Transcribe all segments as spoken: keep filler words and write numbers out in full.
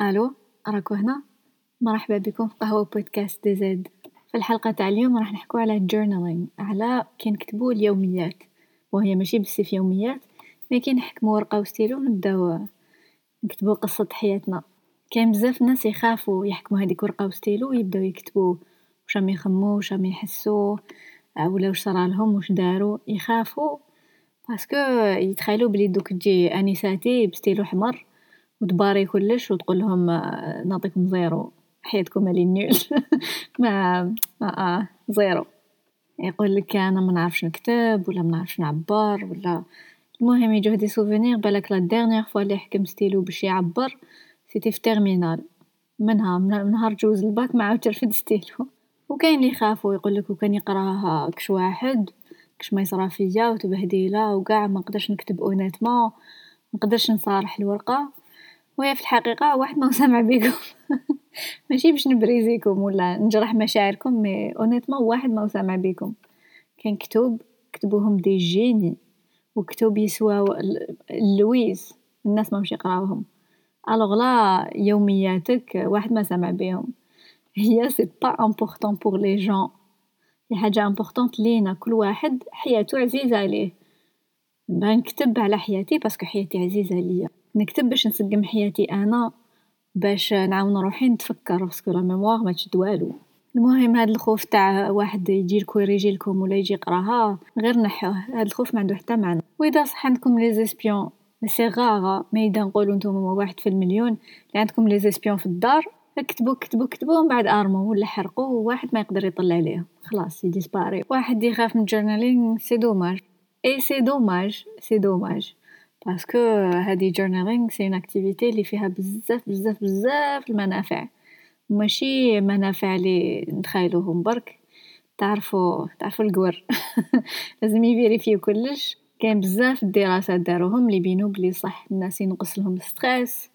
الو، راكو هنا. مرحبا بكم في قهوه بودكاست دي زد. في الحلقه تاع اليوم راح نحكوا على الجورنالينغ، على كي نكتبوا اليوميات، وهي ماشي بالسيف يوميات، ما كي نحكموا ورقه وستيلو ونبداو نكتبوا قصه حياتنا. كاين بزاف ناس يخافوا يحكموا هذيك ورقه وستيلو ويبداو يكتبوا واش راهم يخمموا، واش راهم يحسوا، ولا واش صرا لهم، واش داروا. يخافوا باسكو يتخيلوا بلي دوك تجي انيساتي بستيلو حمر وتباري كلش وتقول لهم نعطيكم زيرو، حياتكم اللي نول ما ما زيرو. يقول لك انا ما نعرفش نكتب ولا ما نعرفش نعبر ولا المهم يجو هدي سوفينير. بالك لا ديرنيير فوا اللي حكم ستيلو باش يعبر سيتي في تيرمينال، منها من نهار جوز الباك ما عاود رفد ستيلو. وكاين اللي يخافوا يقول لك وكان يقراها كش واحد كش ما يصرا فيا وتبهديله وكاع ما نقدرش نكتب اونيتمون، ما نقدرش نصارح الورقه. وهي في الحقيقه واحد ما سامع بكم ماشي باش نبريزيكم ولا نجرح مشاعركم، مي اونيتمون واحد ما سامع بكم. كاين كتب كتبوهم دي جيني وكتب يسواو اللويز، الناس ما مش يقراوهم. الوغ لا يومياتك واحد ما سامع بهم، هي سي با امبورطون بور لي جون، هي حاجه امبورطونت لينا. كل واحد حياته عزيزه عليه. بنكتب على حياتي باسكو حياتي عزيزه عليا، نكتب باش نسقم حياتي انا، باش نعاون روحي نتفكر باسكو لا ميموار ما تشد والو. المهم هذا الخوف تاع واحد يجي الكوريجي لكم ولا يجي يقراها غير نحوه، هذا الخوف ما عنده حتى معنى. واذا صح عندكم لي زيسبيون سي غاغا، ما يدا نقولوا نتوما واحد في المليون اللي عندكم لي زيسبيون في الدار، كتبوا كتبوا كتبوا من بعد ارموا ولا حرقوا، واحد ما يقدر يطلع ليه، خلاص يديسباري. واحد يخاف من الجورنالينغ سي دوماج اي سي دوماج سي دوماج باسكو هذه جورنالينغ سي ان اكتيفيتي اللي فيها بزاف بزاف بزاف المنافع، ماشي منافع اللي نتخيلوهم برك. تعرفوا تعرفوا القور لازم يفيريفيو كلش. كاين بزاف الدراسات داروهم اللي بينوا بلي صح الناس ينقص لهم الستريس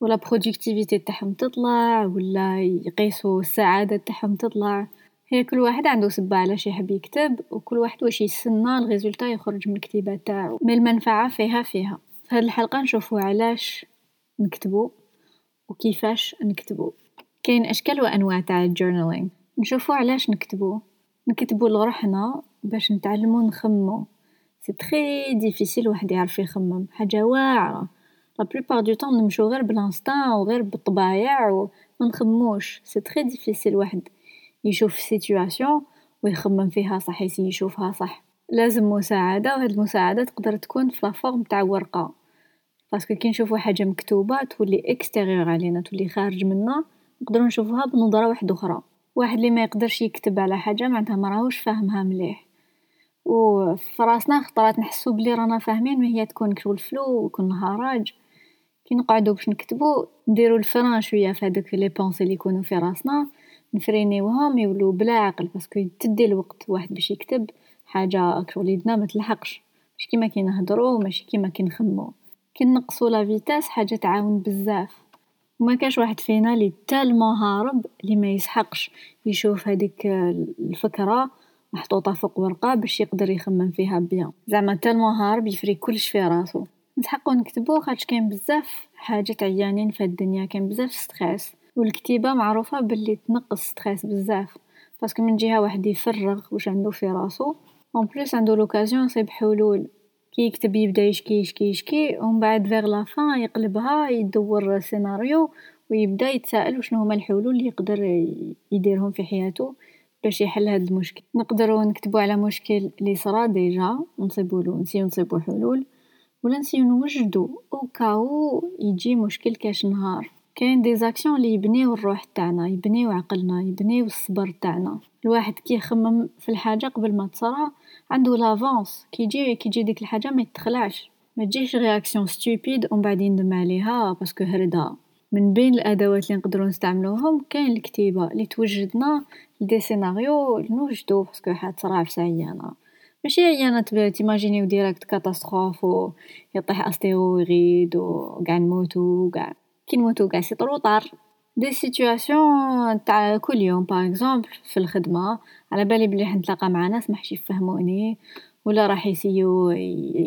ولا برودكتيفيتي تاعهم تطلع، ولا يقيسوا السعاده تاعهم تطلع. هي كل واحد عنده سبه على شي يحب يكتب، وكل واحد واش يستنى الريزولتا يخرج من الكتابه تاعو. من المنفعه فيها فيها في هذه الحلقه نشوفوا علاش نكتبوا وكيفاش نكتبوا. كاين اشكال وانواع تاع الجورنالينغ، نشوفوا علاش نكتبوا. نكتبوا لروحنا باش نتعلموا نخمموا. سي تري ديفيسيل واحد يعرف يخمم، حاجه واعره. لا بلوبار دو طون نمشيو غير بالانستان وغير بالطبايع وما نخموش. سي تري ديفيسيل واحد يشوف سيتوياسيون ويخمم فيها صح، يشوفها صح. لازم مساعده، وهذه المساعده تقدر تكون في فورم تاع ورقه، باسكو كي نشوفوا حاجه مكتوبه تولي اكستيريور علينا، تولي خارج منا، نقدروا نشوفوها بنظره واحده اخرى. واحد اللي ما يقدرش يكتب على حاجه معناتها ما راهوش فاهمها مليح، وفي راسنا خطرات نحسوا بلي رانا فاهمين، ما هي تكون كشغل فلو وكون هراج. كي نقعدوا باش نكتبوا نديروا الفران شويه في هذوك لي بونسي اللي يكونوا في راسنا، نفرينيوهم يولوا بلا عقل، باسكو تدي الوقت واحد باش يكتب حاجه كشغل يدنا ما تلحقش، مش كيما كي نهضروا ماشي كيما كي نخمموا. كي نقصوا لا فيتاس حاجه تعاون بزاف. وما كاش واحد فينا اللي تالمون هارب اللي ما يسحقش يشوف هذيك الفكره محطوطه فوق ورقه باش يقدر يخمم فيها بيان، زعما تالمون هارب يفري كلش في راسو. نسحقوا نكتبوا خاطر كاين بزاف حاجه عيانين في الدنيا، كاين بزاف ستريس، والكتيبه معروفه باللي تنقص ستريس بزاف، باسكو من جهه واحد يفرغ واش عنده في راسو، اون بليس عنده لوكازيون يصيب حلول. كي يكتب يبدا يشكي يشكي يشكي ومن بعد فيغ لا فان يقلبها، يدور سيناريو ويبدا يتساءل شنو هما الحلول اللي يقدر يديرهم في حياته باش يحل هذا المشكل. نقدروا نكتبوا على مشكل اللي صرا ديجا ونصيبوا له، نسيو نصيبوا حلول ولا نسيو نوجدوا وكاو يجي مشكل كاش نهار. كاين دي زاكسيون اللي يبنيو الروح تاعنا، يبنيو عقلنا، يبنيو الصبر تاعنا. الواحد كي يخمم في الحاجه قبل ما تصرا عنده لافونس، كي يجي كي يجي ديك الحاجه ما يتخلعش، ما تجيش رياكسيون ستوبيد ومن بعد يندم عليها باسكو هردها. من بين الادوات اللي نقدروا نستعملوهم كاين الكتيبه اللي توجدنا لدي سيناريو نوجدو، باسكو حات صرا في عيانا، ماشي عيانا تبي تيماجينيو ديريكت كاتاستروف ويطيح أستيرويد وكاع نموتو كاع كي نموتو كاع سي طروطار. دي سيتوياسيون تاع كل يوم، باغ اكزومبل في الخدمه على بالي بلي راح نتلاقى مع ناس ما حش يفهموني ولا راح يسيو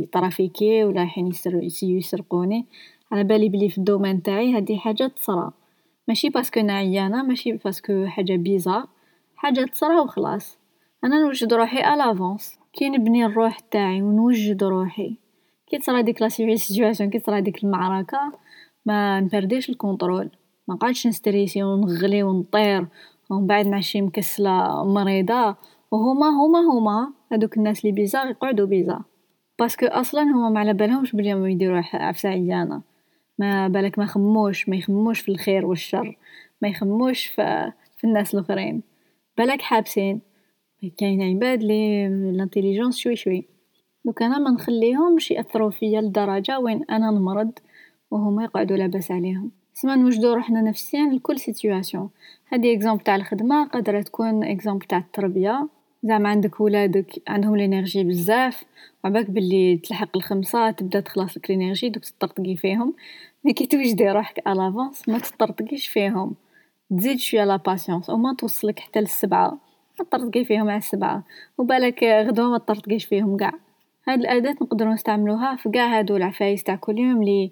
يطرافيكي ولا راح يسيو يسرقوني، على بالي بلي في الدومين تاعي هذه حاجه تصرى، ماشي باسكو نعيانه، ماشي باسكو حاجه بيزار، حاجه تصرى وخلاص. انا نوجد روحي الافونس كي نبني الروح تاعي ونوجد روحي كي تصرى ديك لاسيفي سيتوياسيون، كي تصرى ديك المعركه ما نبرديش الكونترول، ما نقعدش نستريسي ونغلي ونطير ومن بعد نعشي مكسله مريضه. وهما هما هما هذوك الناس اللي بيزار يقعدوا بيزار باسكو اصلا هما ما على بالهمش بلي ما يديروا عفسه عيانه، ما بالك ما خموش ما يخموش في الخير والشر، ما يخموش في, في الناس الاخرين، بالك حابسين. كاين عباد لي الانتيليجنس شوي شوي، دوك انا ما نخليهمش ياثروا فيا لدرجه وين انا نمرض وهما يقعدوا لاباس عليهم. سما نوجدوا روحنا نفسيا لكل سيتوياسيون. هذه اكزامبل تاع الخدمه، قادره تكون اكزامبل تاع التربيه، زعما عندك ولادك عندهم الانرجي بزاف وعباك باللي تلحق الخمسه تبدا تخلص لك الانرجي، دوك تطرطقي فيهم. مي كي توجدي روحك الافونس ما تطرطقيش فيهم، تزيد شويه لا باسيونس وما توصلك حتى للسبعه، تطرطقي فيهم على السبعه وبالك غدوه ما تطرطقيش فيهم كاع. هاد الاداه نقدروا نستعملوها في كاع هادو العفايس تاع كل يوم اللي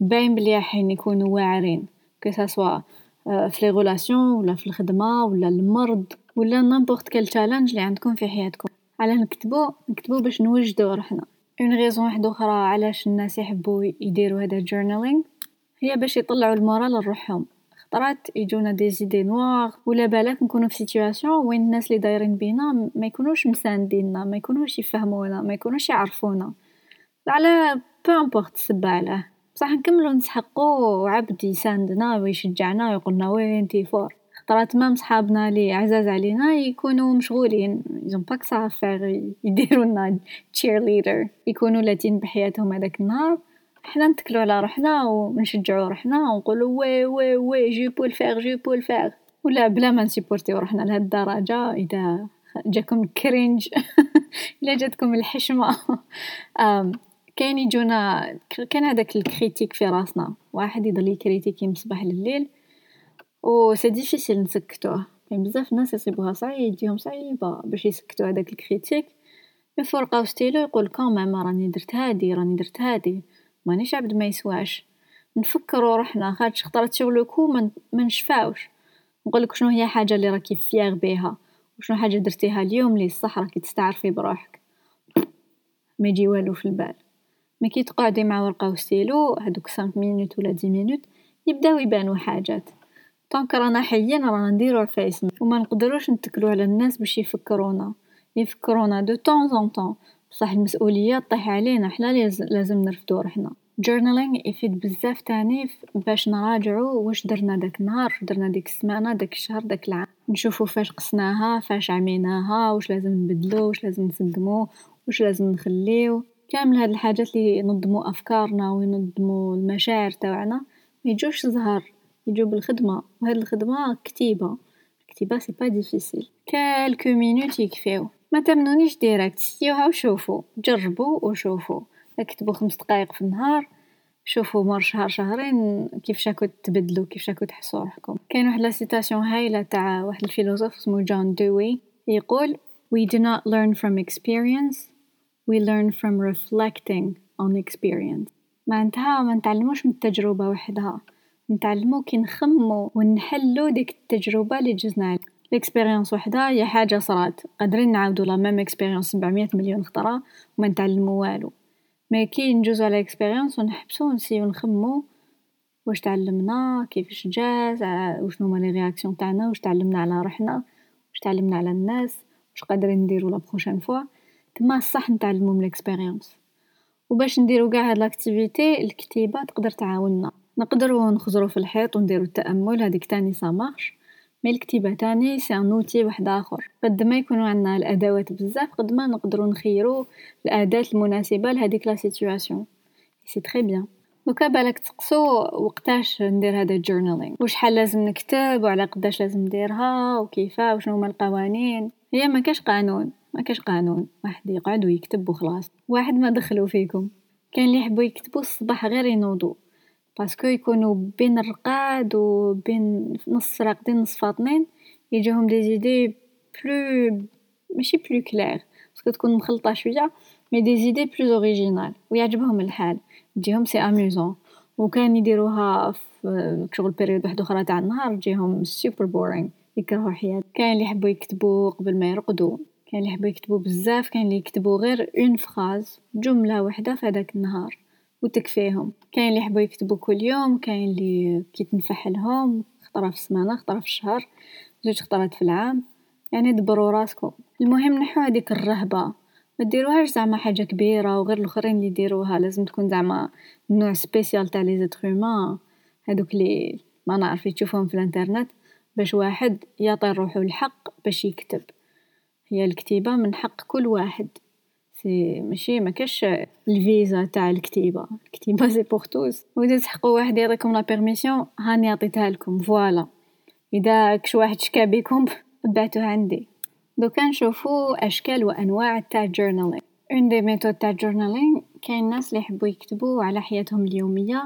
باين بلي حين يكونوا واعرين، كساسوا في لي غولاسيون ولا في الخدمه ولا المرض ولا نيمبورط كال تشالنج اللي عندكم في حياتكم. على نكتبوا نكتبوا باش نوجدوا روحنا. اون ريزون وحده اخرى علاش الناس يحبوا يديروا هذا الجورنالينغ هي باش يطلعوا المورال لروحهم. خطرات يجونا دي زيدي نوار ولا بالك نكونوا في سيتوياسيون وين الناس اللي دايرين بينا ما يكونوش مسانديننا، ما يكونوش يفهمونا، ما يكونوش يعرفونا، على بامبورط السبه عليه. بصح نكملوا نسحقوا عبد يساندنا ويشجعنا ويقولنا وين انتي فور. خطرات مام صحابنا اللي عزاز علينا يكونوا مشغولين، يزون باك سافير يديروا لنا تشير ليدر، يكونوا لاتين بحياتهم هذاك النهار. حنا نتكلوا على روحنا ونشجعوا روحنا ونقولوا وي وي وي جي بو الفير جي بو الفير، ولا بلا ما نسيبورتيو روحنا لهاد الدرجه. اذا جاكم الكرينج الا جاتكم الحشمه كاين يجونا كان هذاك الكريتيك في راسنا، واحد يضل يكريتيكي من الصباح لليل و سي ديفيسيل نسكتوه. كاين بزاف ناس يصيبوها صعيب، يديهم صعيبه باش يسكتوا هذاك الكريتيك، يفرقوا ستيلو يقول كومام راني درت هادي راني درت هادي مانيش عبد ما يسواش. نفكروا روحنا خاطر خطرات شغلكو ما نشفاوش. نقول لك شنو هي حاجه اللي راكي فيغ بها وشنو حاجه درتيها اليوم اللي صح راكي تستعرفي بروحك، ما يجي والو في البال. مي كي تقعدي مع ورقه وستيلو هذوك خمسة مينوت ولا عشرة مينوت يبداو يبانوا حاجات. طونك رانا حيين رانا نديرو عفايس وما نقدروش نتكلوا على الناس باش يفكرونا يفكرونا دو طون زون طون، بصح المسؤوليه طيح علينا حنا، لازم نرفدو روحنا. جورنالينغ يفيد بزاف تاني باش نراجعوا واش درنا داك النهار، واش درنا ديك السمانه، داك الشهر، داك العام، نشوفوا فاش قصناها، فاش عميناها، واش لازم نبدلو، واش لازم نسقمو، واش لازم نخليو. كامل هاد الحاجات اللي ينظموا افكارنا وينظموا المشاعر تاعنا ما يجوش زهر، يجوا بالخدمه. وهاد الخدمه كتيبه الكتيبه سي با ديفيسيل، كالكو مينوت يكفيو. ما تمنونيش ديريكت، سيوها وشوفوا، جربوا وشوفوا، اكتبوا خمس دقائق في النهار، شوفوا مر شهر شهرين كيف شاكو تبدلوا، كيف شاكو تحسوا روحكم. كاين واحد لا سيتاسيون هايله تاع واحد الفيلسوف اسمه جون دوي يقول we do not learn from experience we learn from reflecting on experience. معناتها ما نتعلموش من التجربه وحدها، نتعلمو كي نخمو ونحلو ديك التجربه اللي جزنا عليها. الاكسبيريونس وحدها هي حاجه صرات، قادرين نعاودوا لا ميم اكسبيريونس سبعمية مليون خطره وما نتعلموا والو. ما كي نجوزوا على اكسبيريونس ونحبسوا ونسيو نخمو واش تعلمنا، كيفاش جاز، واش هما لي رياكسيون تاعنا، واش تعلمنا على روحنا، واش تعلمنا على الناس، واش قادرين نديروا لا بروشين فوا. تما صح نتعلموا من الاكسبيريونس. وباش نديروا كاع هاد لاكتيفيتي الكتابه تقدر تعاوننا، نقدروا نخزروا في الحيط ونديروا التامل، هذيك تاني سامارش. مي الكتابه تاني سي ان اوتي واحد اخر. قد ما يكونوا عندنا الادوات بزاف قد ما نقدروا نخيروا الاداه المناسبه لهذيك لا سيتوياسيون. سي تري بيان. دوكا بالك تقصوا وقتاش ندير هذا الجورنالينغ، وشحال لازم نكتب وعلى قداش لازم نديرها وكيفاه وشنو هما القوانين. هي ما كاش قانون، ما كاش قانون، واحد يقعد ويكتب وخلاص، واحد ما دخلوا فيكم. كان اللي يحبوا يكتبوا الصباح غير ينوضوا باسكو يكونوا بين الرقاد وبين نص راقدين نص فاطنين، يجيهم دي زيدي بلو ماشي بلو كلير باسكو تكون مخلطه شويه، مي دي زيدي بلو اوريجينال ويعجبهم الحال، يجيهم سي اميزون. وكان يديروها في شغل بريود واحد اخرى تاع النهار تجيهم سوبر بورينغ، يكرهوا حياتهم. كاين اللي يحبوا يكتبوا قبل ما يرقدوا، كاين اللي يحبوا يكتبوا بزاف، كاين اللي يكتبوا غير اون فراز، جمله واحده في هذاك النهار وتكفيهم. كاين اللي يحبوا يكتبوا كل يوم، كاين اللي كيتنفح لهم خطره في السمانه، خطره في الشهر، زوج خطرات في العام. يعني دبروا راسكم. المهم نحو هذيك الرهبه، ما ديروهاش زعما حاجه كبيره وغير الاخرين اللي يديروها. لازم تكون زعما نوع سبيسيال تاع لي زتروما هذوك اللي ما نعرف تشوفهم في الانترنت، باش واحد يعطي روحو الحق باش يكتب. هي الكتابه من حق كل واحد، سي ماشي ما كاش الفيزا تاع الكتابه. الكتابه سي بور توس. واذا تحقوا واحد يعطيكم لا بيرميسيون، هاني عطيتها لكم فوالا، اذا كش واحد شكا بكم بعتوها عندي. دوكا نشوفوا اشكال وانواع تاع جورنالينغ. اون دي ميثود تاع جورنالينغ، كاين ناس اللي يحبوا يكتبوا على حياتهم اليوميه،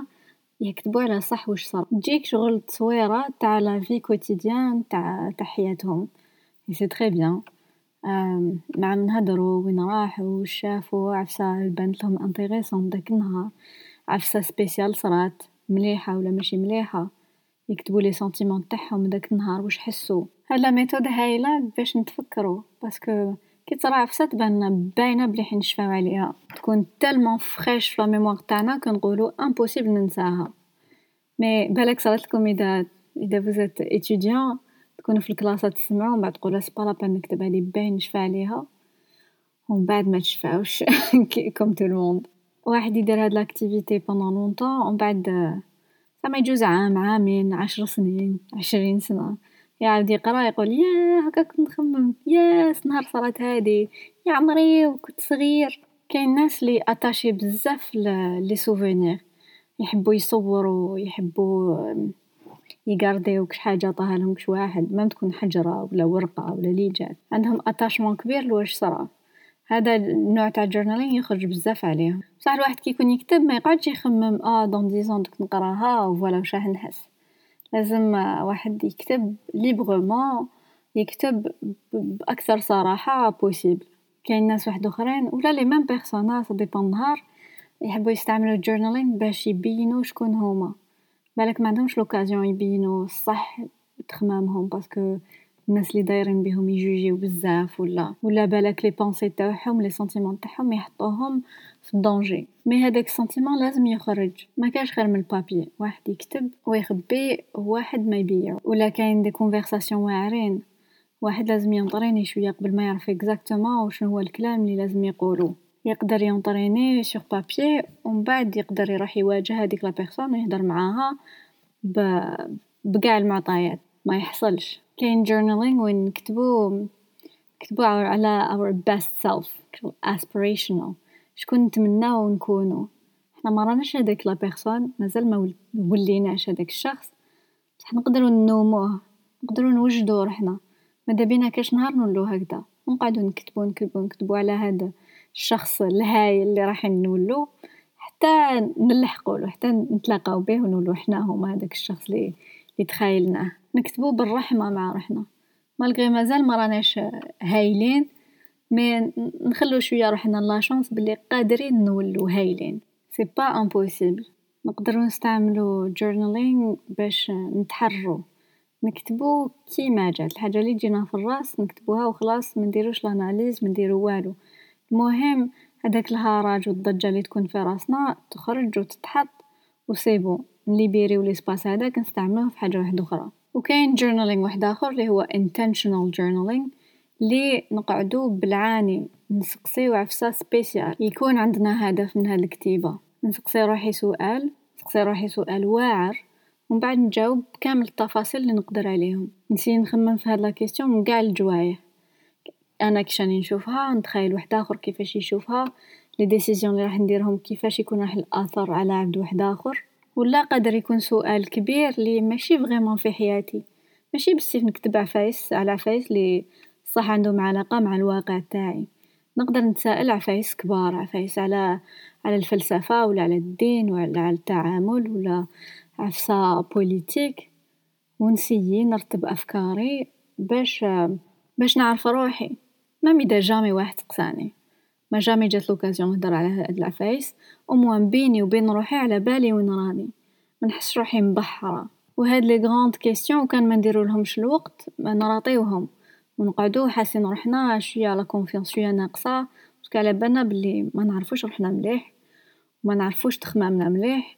يكتبوا على صح واش صار، تجيك شغل تصويره تاع لا في كوتيديان تاع تاع حياتهم. سي تري بيان، مع من هضروا وين راحوا واش شافوا، عفسه البنت لهم انتريسون داك النهار، عفسه سبيسيال صرات مليحه ولا ماشي مليحه، يكتبوا لي سنتيمون تاعهم داك النهار واش حسوا. هاد لا ميثود هايله باش نتفكروا، باسكو كي تصرا عفسه تبان باينه بلي حنا نشفاو عليها، تكون تالمون فريش في لا ميموار تاعنا كنقولوا امبوسيبل ننساها. مي بالك صرات لكم اذا اذا فوزات اتيديون تكونوا في الكلاسه تسمعوا ومن بعد تقولوا سبا لا بان نكتب هذه باين نشفى عليها، ومن بعد ما تشفاوش كوم تو الموند. واحد يدير هاد لاكتيفيتي بوندون لونطون، ومن بعد زعما يجوز عام عامين عشر سنين عشرين سنه يعاود يقرا، يقول يا هكا كنت نخمم، ياس نهار صارت هادي، يا عمري وكنت صغير. كاين ناس لي اتاشي بزاف لي سوفونير، يحبوا يصوروا، يحبوا يغارديو كش حاجه طاها لهم كش واحد، ما تكون حجره ولا ورقه ولا لي جات، عندهم اتاشمون كبير لواش صرا. هذا النوع تاع جورنالين يخرج بزاف عليهم. بصح الواحد كي يكون يكتب ما يقعدش يخمم اه دون ديزون دوك نقراها ولا واش راح نحس. لازم واحد يكتب ليبرمون، يكتب باكثر صراحه بوسيبل. كاين ناس واحد اخرين ولا لي ميم بيرسوناج سا ديبون نهار يحبوا يستعملوا الجورنالين باش يبينوا شكون هما، بالك ما عندهمش لوكازيون يبينوا الصح تخمامهم، باسكو الناس اللي دايرين بهم يجوجيو بزاف ولا ولا بالك لي بونسي تاعهم لي سنتيمون تاعهم يحطوهم في الدونجي. مي هذاك السنتيمون لازم يخرج، ما كاش غير من البابي. واحد يكتب ويخبي، واحد ما يبيع، ولا كاين دي كونفرساسيون واعرين، واحد لازم ينطريني شويه قبل ما يعرف اكزاكتومون وشنو هو الكلام اللي لازم يقولو. يقدر ينطريني سور بابي ومن بعد يقدر يروح يواجه هذيك لا بيرسون ويهضر معاها بكاع المعطيات، ما يحصلش. كاين جورنالينغ وين نكتبوا نكتبوا على our best self، aspirational، شكون نتمناو نكونوا. احنا ما راناش هذاك لا بيرسون، مازال ما وليناش هذاك الشخص، بصح نقدروا نوموه، نقدروا نوجدوا روحنا. ماذا بينا كاش نهار نولو هكذا، ونقعدوا نكتبوا نكتبوا نكتبوا على هذا الشخص الهايل اللي راح نولو، حتى نلحقوا له، حتى نتلاقاو به ونولو حنا هما هذاك الشخص اللي اللي تخيلناه. نكتبوا بالرحمه مع روحنا، مالغي مازال ما راناش هايلين، مي نخلو شويه روحنا لا شانس باللي قادرين نولو هايلين. سي با امبوسيبل. نقدروا نستعملوا جورنالينغ باش نتحروا، نكتبوا كيما جات الحاجه اللي تجينا في الراس، نكتبوها وخلاص، ما نديروش لاناليز، ما نديرو والو. المهم هذاك الهراج والضجه اللي تكون في راسنا تخرج وتتحط وسيبو نليبيري، ولي سباس هذا كنستعملوه في حاجه واحده اخرى. وكاين جورنالينغ واحد اخر اللي هو انتنشنال جورنالينغ، اللي نقعدو بالعاني نسقسيو عفسه سبيسيال، يكون عندنا هدف من هاد الكتيبه، نسقسي روحي سؤال نسقسي روحي سؤال واعر، ومن بعد نجاوب كامل التفاصيل اللي نقدر عليهم. نسي نخمم في هاد لا كيسيون من كاع الجوايه، انا كشاني نشوفها، نتخيل واحد اخر كيفاش يشوفها، لي ديسيزيون اللي راح نديرهم كيفاش يكون راح الاثر على عبد واحد اخر. ولا قادر يكون سؤال كبير لي ماشي فريمون في حياتي، ماشي بالسيف نكتب عفايس على عفايس لي صح عندهم علاقه مع الواقع تاعي. نقدر نتسائل عفايس كبار، عفايس على على الفلسفه ولا على الدين ولا على التعامل ولا عفسه بوليتيك، ونسيي نرتب افكاري باش باش نعرف روحي. ما مي دجامي واحد سقساني، ما جامي جات لوكازيون نهضر على هاد العفايس، وموان بيني وبين روحي على بالي وين راني. منحسش روحي مبحرة. وهاد لي غراند كيسيون وكان ما نديرو لهمش الوقت ما نراطيوهم ونقعدو حاسين روحنا شويه لا كونفيونس شويه ناقصه باسكو على بالنا بلي ما نعرفوش روحنا مليح وما نعرفوش تخمامنا مليح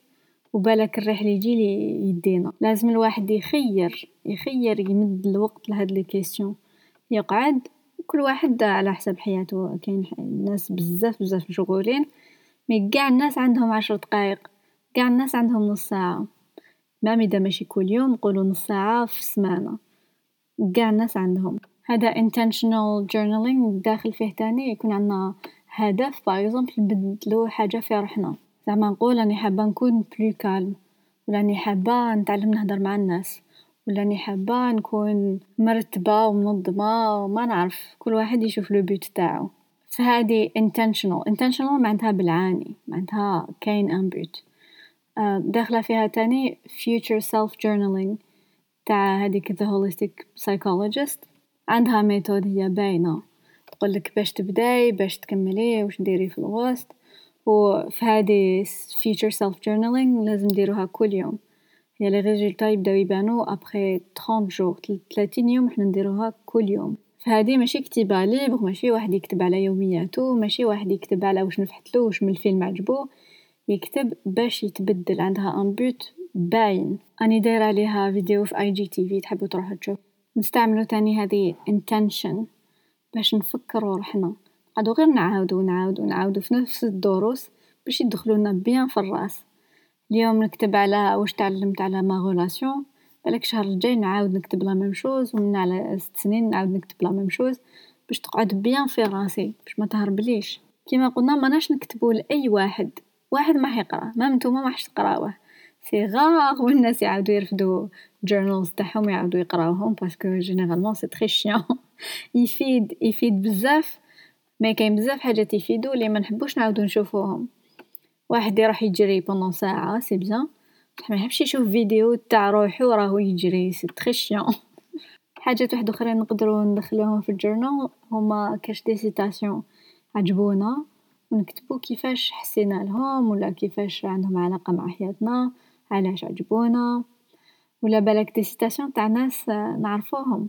وبالك الريح اللي يجي لي يدينا. لازم الواحد يخير يخير يمد الوقت لهاد لي كيسيون يقعد كل واحد على حسب حياته. كاين ناس بزاف بزاف مشغولين مي كاع الناس عندهم عشر دقائق كاع الناس عندهم نص ساعه ما مدا ماشي كل يوم نقولوا نص ساعه في السمانه كاع الناس عندهم. هذا intentional journaling داخل فيه تاني يكون عندنا هدف باغ اكزومبل نبدلو حاجه في روحنا زعما نقول راني حابه نكون بلو كالم ولا راني حابه نتعلم نهضر مع الناس ولا راني حابه نكون مرتبه ومنظمه وما نعرف. كل واحد يشوف لو بوت تاعو. فهذه intentional intentional معناتها بالعاني معناتها كاين ان بوت. داخله فيها تاني future self journaling تاع هذيك the holistic psychologist عندها ميثودية باينة تقولك باش تبداي باش تكملي وش ديري في الوسط. وفي هذه future self journaling لازم ديروها كل يوم هي لي ريزولتا يبداو يبانو après ثلاثين جور ثلاثين يوم. احنا نديروها كل يوم. فهذه ماشي كتابة ليبر ماشي واحد يكتب على يومياته ماشي واحد يكتب على واش نفحتلو واش من الفيلم عجبو يكتب باش يتبدل. عندها ان بوت باين. اني دايره ليها فيديو في اي جي تي في تحبوا تروحوا تشوف. نستعملوا تاني هذه intention باش نفكروا روحنا قعدو غير نعاودو نعاودو نعاودو في نفس الدروس باش يدخلوا لنا بيان في الراس. اليوم نكتب على واش تعلمت على ما ريلاسيون بالك الشهر الجاي نعاود نكتب لا ميم شوز ومن على ست سنين نعاود نكتب لا ميم شوز باش تقعد بيان في راسي باش ما تهربليش. كما قلنا ماناش نكتبوا لاي واحد واحد ما حيقرا ما نتوما ما حش تقراوه صغار والناس يعاودوا يرفدوا جورنالز تاعهم يعاودوا يقراوهم باسكو جينيرالمون سي تري شيان. يفيد يفيد بزاف ما كاين بزاف حاجات يفيدوا اللي ما نحبوش نعاودوا نشوفوهم. واحد يروح يجري بوندون ساعه سي بيان ما يحبش يشوف فيديو تاع روحو راهو يجري سي تري شيان. حاجه واحده اخرى نقدروا ندخلوهم في الجورنال هما كاش دي سيتاسيون عجبونا ونكتبوا كيفاش حسينا لهم ولا كيفاش عندهم علاقه مع حياتنا علاش عجبونا ولا بالك دي سيتاسيون تاع ناس نعرفوهم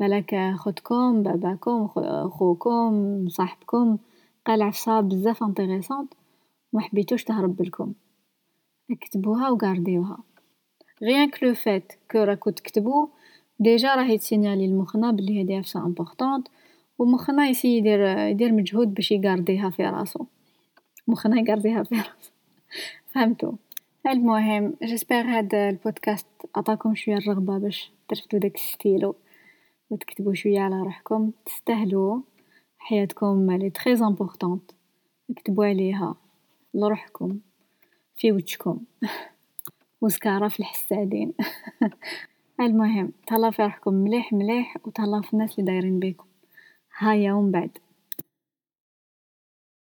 بالك خوتكم باباكم خوكم صاحبكم قال عفسه بزاف انتريسانت ما حبيتوش تهرب لكم اكتبوها وغارديوها. غير كلو فات كو راكو تكتبوا ديجا راهي تسينالي لمخنا بلي هذه عفسه امبورطونط ومخنا يسي يدير يدير مجهود باش يغارديها في راسو مخنا يغارديها في راسو. فهمتوا؟ المهم جيسبر هذا البودكاست عطاكم شويه الرغبه باش ترفدوا داك الستيلو وتكتبوا شويه على روحكم. تستاهلوا حياتكم لي تري امبورطونط اكتبوا عليها لروحكم في وجهكم وسكاره في الحسادين. المهم تهلاو في روحكم مليح مليح وتهلاو في الناس اللي دايرين بيكم. هيا ومن بعد